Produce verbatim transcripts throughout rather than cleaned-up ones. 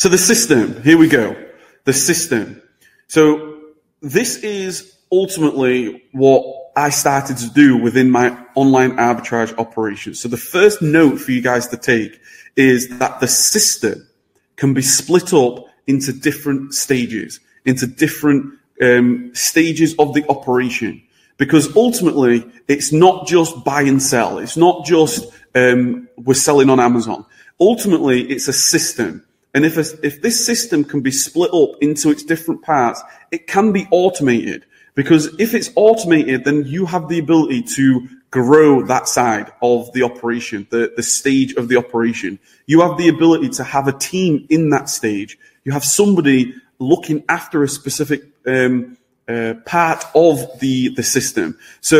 So the system, here we go, the system. So this is ultimately what I started to do within my online arbitrage operations. So the first note for you guys to take is that the system can be split up into different stages, into different um, stages of the operation. Because ultimately, it's not just buy and sell. It's not just um, we're selling on Amazon. Ultimately, it's a system. And if a, if this system can be split up into its different parts, it can be automated. Because if it's automated, then you have the ability to grow that side of the operation, the, the stage of the operation. You have the ability to have a team in that stage. You have somebody looking after a specific um Uh, part of the, the system. So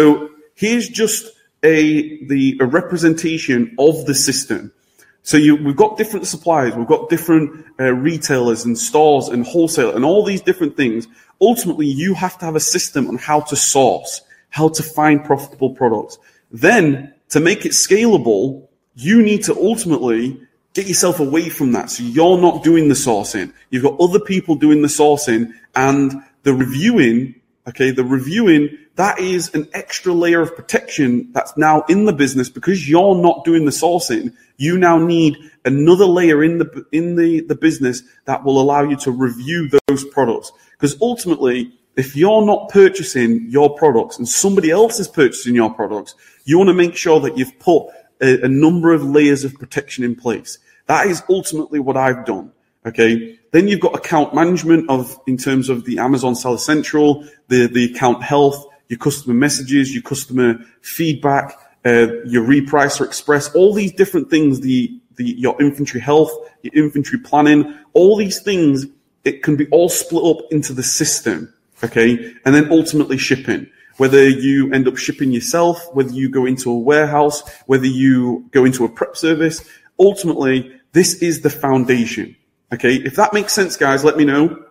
here's just a the a representation of the system. So you, we've got different suppliers, we've got different uh, retailers and stores and wholesale and all these different things. Ultimately, you have to have a system on how to source, how to find profitable products. Then, to make it scalable, you need to ultimately get yourself away from that. So you're not doing the sourcing. You've got other people doing the sourcing, and the reviewing, okay, the reviewing, that is an extra layer of protection that's now in the business because you're not doing the sourcing. You now need another layer in the in the, the business that will allow you to review those products. Because ultimately, if you're not purchasing your products and somebody else is purchasing your products, you want to make sure that you've put a, a number of layers of protection in place. That is ultimately what I've done. Okay, then you've got account management of in terms of the Amazon Seller Central, the, the account health, your customer messages, your customer feedback, uh, your repricer express, all these different things, the, the your inventory health, your inventory planning, all these things, it can be all split up into the system, okay, and then ultimately shipping. Whether you end up shipping yourself, whether you go into a warehouse, whether you go into a prep service, ultimately this is the foundation. Okay, if that makes sense, guys, let me know.